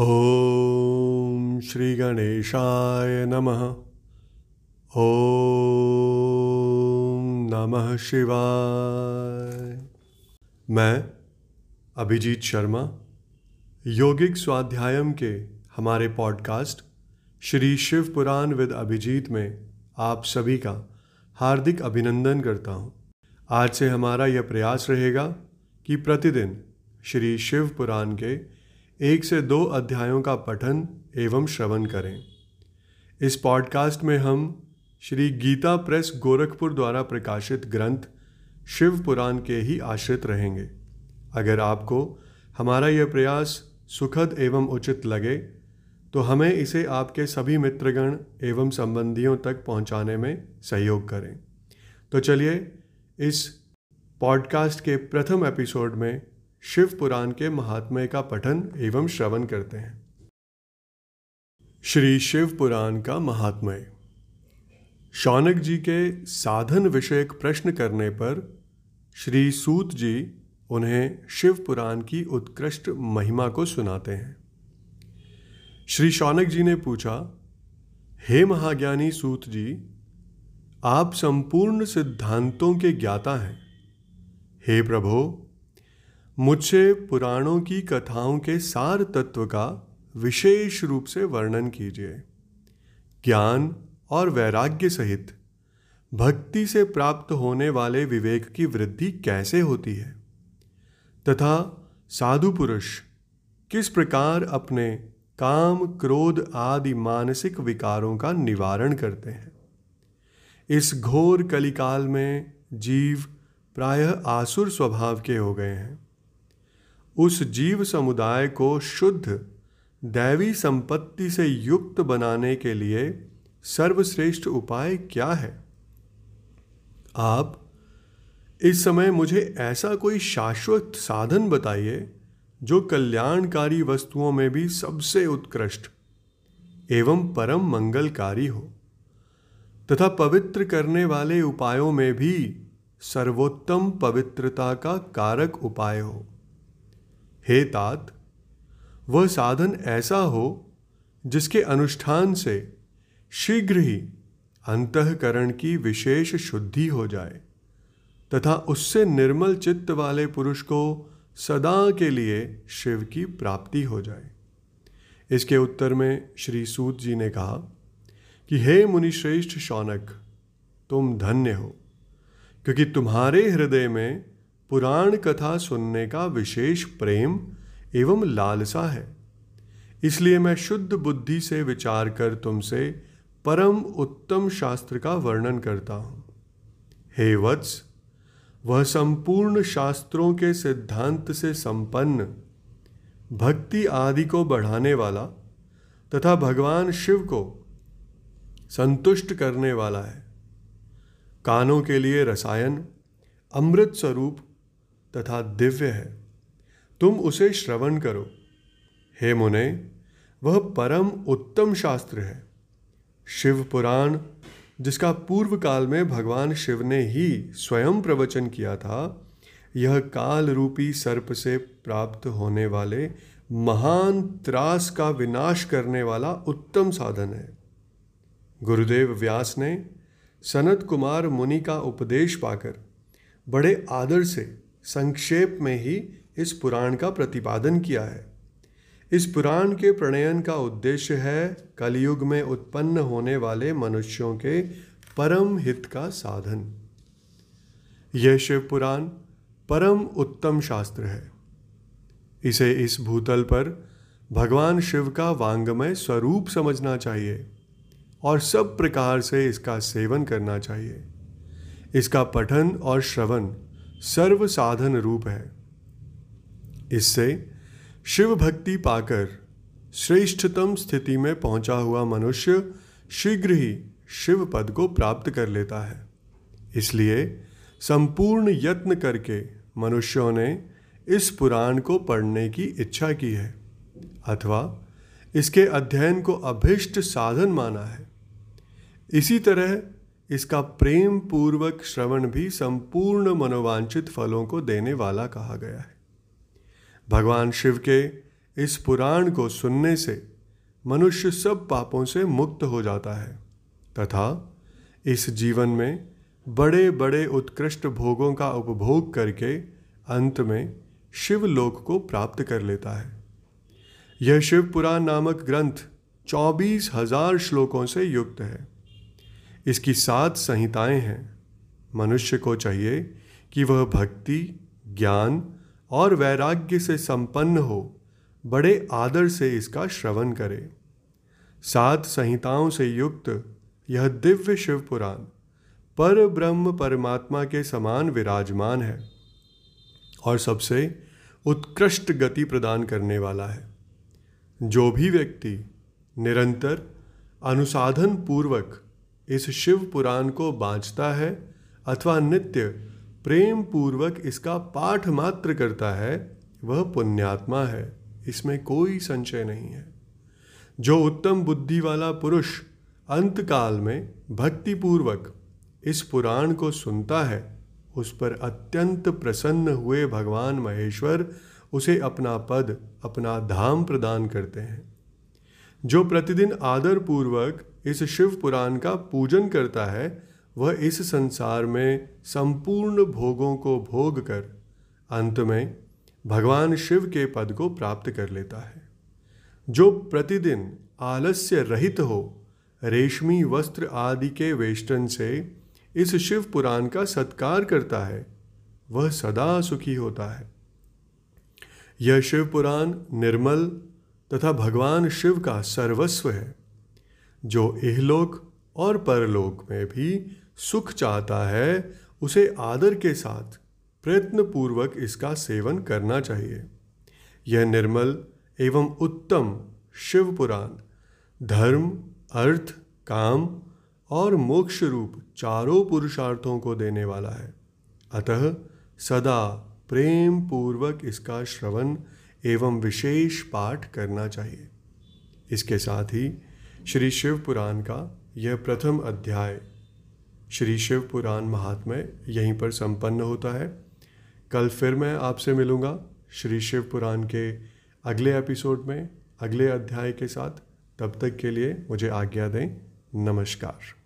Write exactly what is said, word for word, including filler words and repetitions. ओम श्री गणेशाय नमः। ओम नमः शिवाय। मैं अभिजीत शर्मा योगिक स्वाध्यायम के हमारे पॉडकास्ट श्री शिव पुराण विद अभिजीत में आप सभी का हार्दिक अभिनंदन करता हूँ। आज से हमारा यह प्रयास रहेगा कि प्रतिदिन श्री शिव पुराण के एक से दो अध्यायों का पठन एवं श्रवण करें। इस पॉडकास्ट में हम श्री गीता प्रेस गोरखपुर द्वारा प्रकाशित ग्रंथ शिव पुराण के ही आश्रित रहेंगे। अगर आपको हमारा यह प्रयास सुखद एवं उचित लगे तो हमें इसे आपके सभी मित्रगण एवं संबंधियों तक पहुंचाने में सहयोग करें। तो चलिए इस पॉडकास्ट के प्रथम एपिसोड में शिव पुराण के महात्म्य का पठन एवं श्रवण करते हैं। श्री शिव पुराण का महात्म्य। शौनक जी के साधन विषयक प्रश्न करने पर श्री सूत जी उन्हें शिव पुराण की उत्कृष्ट महिमा को सुनाते हैं। श्री शौनक जी ने पूछा, हे महाज्ञानी सूत जी, आप संपूर्ण सिद्धांतों के ज्ञाता हैं। हे प्रभो, मुझसे पुराणों की कथाओं के सार तत्व का विशेष रूप से वर्णन कीजिए। ज्ञान और वैराग्य सहित भक्ति से प्राप्त होने वाले विवेक की वृद्धि कैसे होती है तथा साधु पुरुष किस प्रकार अपने काम, क्रोध आदि मानसिक विकारों का निवारण करते हैं। इस घोर कलिकाल में जीव प्रायः आसुर स्वभाव के हो गए हैं। उस जीव समुदाय को शुद्ध दैवी संपत्ति से युक्त बनाने के लिए सर्वश्रेष्ठ उपाय क्या है? आप इस समय मुझे ऐसा कोई शाश्वत साधन बताइए जो कल्याणकारी वस्तुओं में भी सबसे उत्कृष्ट एवं परम मंगलकारी हो तथा पवित्र करने वाले उपायों में भी सर्वोत्तम पवित्रता का कारक उपाय हो। हे तात, वह साधन ऐसा हो जिसके अनुष्ठान से शीघ्र ही अंतःकरण की विशेष शुद्धि हो जाए तथा उससे निर्मल चित्त वाले पुरुष को सदा के लिए शिव की प्राप्ति हो जाए। इसके उत्तर में श्री सूत जी ने कहा कि हे मुनिश्रेष्ठ शौनक, तुम धन्य हो क्योंकि तुम्हारे हृदय में पुराण कथा सुनने का विशेष प्रेम एवं लालसा है। इसलिए मैं शुद्ध बुद्धि से विचार कर तुमसे परम उत्तम शास्त्र का वर्णन करता हूँ। हे वत्स, वह संपूर्ण शास्त्रों के सिद्धांत से संपन्न, भक्ति आदि को बढ़ाने वाला तथा भगवान शिव को संतुष्ट करने वाला है। कानों के लिए रसायन अमृत स्वरूप तथा दिव्य है, तुम उसे श्रवण करो। हे मुने, वह परम उत्तम शास्त्र है। शिव पुराण, जिसका पूर्व काल में भगवान शिव ने ही स्वयं प्रवचन किया था, यह काल रूपी सर्प से प्राप्त होने वाले महान त्रास का विनाश करने वाला उत्तम साधन है। गुरुदेव व्यास ने सनत कुमार मुनि का उपदेश पाकर बड़े आदर से संक्षेप में ही इस पुराण का प्रतिपादन किया है। इस पुराण के प्रणयन का उद्देश्य है कलयुग में उत्पन्न होने वाले मनुष्यों के परम हित का साधन। यह शिव पुराण परम उत्तम शास्त्र है। इसे इस भूतल पर भगवान शिव का वांगमय स्वरूप समझना चाहिए और सब प्रकार से इसका सेवन करना चाहिए। इसका पठन और श्रवण सर्व साधन रूप है। इससे शिव भक्ति पाकर श्रेष्ठतम स्थिति में पहुंचा हुआ मनुष्य शीघ्र ही शिव पद को प्राप्त कर लेता है। इसलिए संपूर्ण यत्न करके मनुष्यों ने इस पुराण को पढ़ने की इच्छा की है अथवा इसके अध्ययन को अभिष्ट साधन माना है। इसी तरह इसका प्रेम पूर्वक श्रवण भी संपूर्ण मनोवांछित फलों को देने वाला कहा गया है। भगवान शिव के इस पुराण को सुनने से मनुष्य सब पापों से मुक्त हो जाता है तथा इस जीवन में बड़े बड़े उत्कृष्ट भोगों का उपभोग करके अंत में शिवलोक को प्राप्त कर लेता है। यह शिव पुराण नामक ग्रंथ चौबीस हजार श्लोकों से युक्त है। इसकी सात संहिताएं हैं। मनुष्य को चाहिए कि वह भक्ति, ज्ञान और वैराग्य से संपन्न हो, बड़े आदर से इसका श्रवण करे। सात संहिताओं से युक्त यह दिव्य शिव पुराण पर ब्रह्म परमात्मा के समान विराजमान है और सबसे उत्कृष्ट गति प्रदान करने वाला है। जो भी व्यक्ति निरंतर अनुसाधन पूर्वक इस शिव पुराण को बाँचता है अथवा नित्य प्रेम पूर्वक इसका पाठ मात्र करता है, वह पुण्यात्मा है, इसमें कोई संशय नहीं है। जो उत्तम बुद्धि वाला पुरुष अंतकाल में भक्ति पूर्वक इस पुराण को सुनता है, उस पर अत्यंत प्रसन्न हुए भगवान महेश्वर उसे अपना पद, अपना धाम प्रदान करते हैं। जो प्रतिदिन आदर पूर्वक इस शिव पुराण का पूजन करता है, वह इस संसार में संपूर्ण भोगों को भोग कर अंत में भगवान शिव के पद को प्राप्त कर लेता है। जो प्रतिदिन आलस्य रहित हो, रेशमी वस्त्र आदि के वेष्टन से इस शिव पुराण का सत्कार करता है, वह सदा सुखी होता है। यह शिव पुराण निर्मल तथा भगवान शिव का सर्वस्व है। जो इहलोक और परलोक में भी सुख चाहता है, उसे आदर के साथ प्रयत्न पूर्वक इसका सेवन करना चाहिए। यह निर्मल एवं उत्तम शिव पुराण धर्म, अर्थ, काम और मोक्ष रूप चारों पुरुषार्थों को देने वाला है। अतः सदा प्रेम पूर्वक इसका श्रवण एवं विशेष पाठ करना चाहिए। इसके साथ ही श्री शिव पुराण का यह प्रथम अध्याय श्री शिव पुराण महात्म्य यहीं पर संपन्न होता है। कल फिर मैं आपसे मिलूँगा श्री शिव पुराण के अगले एपिसोड में, अगले अध्याय के साथ। तब तक के लिए मुझे आज्ञा दें। नमस्कार।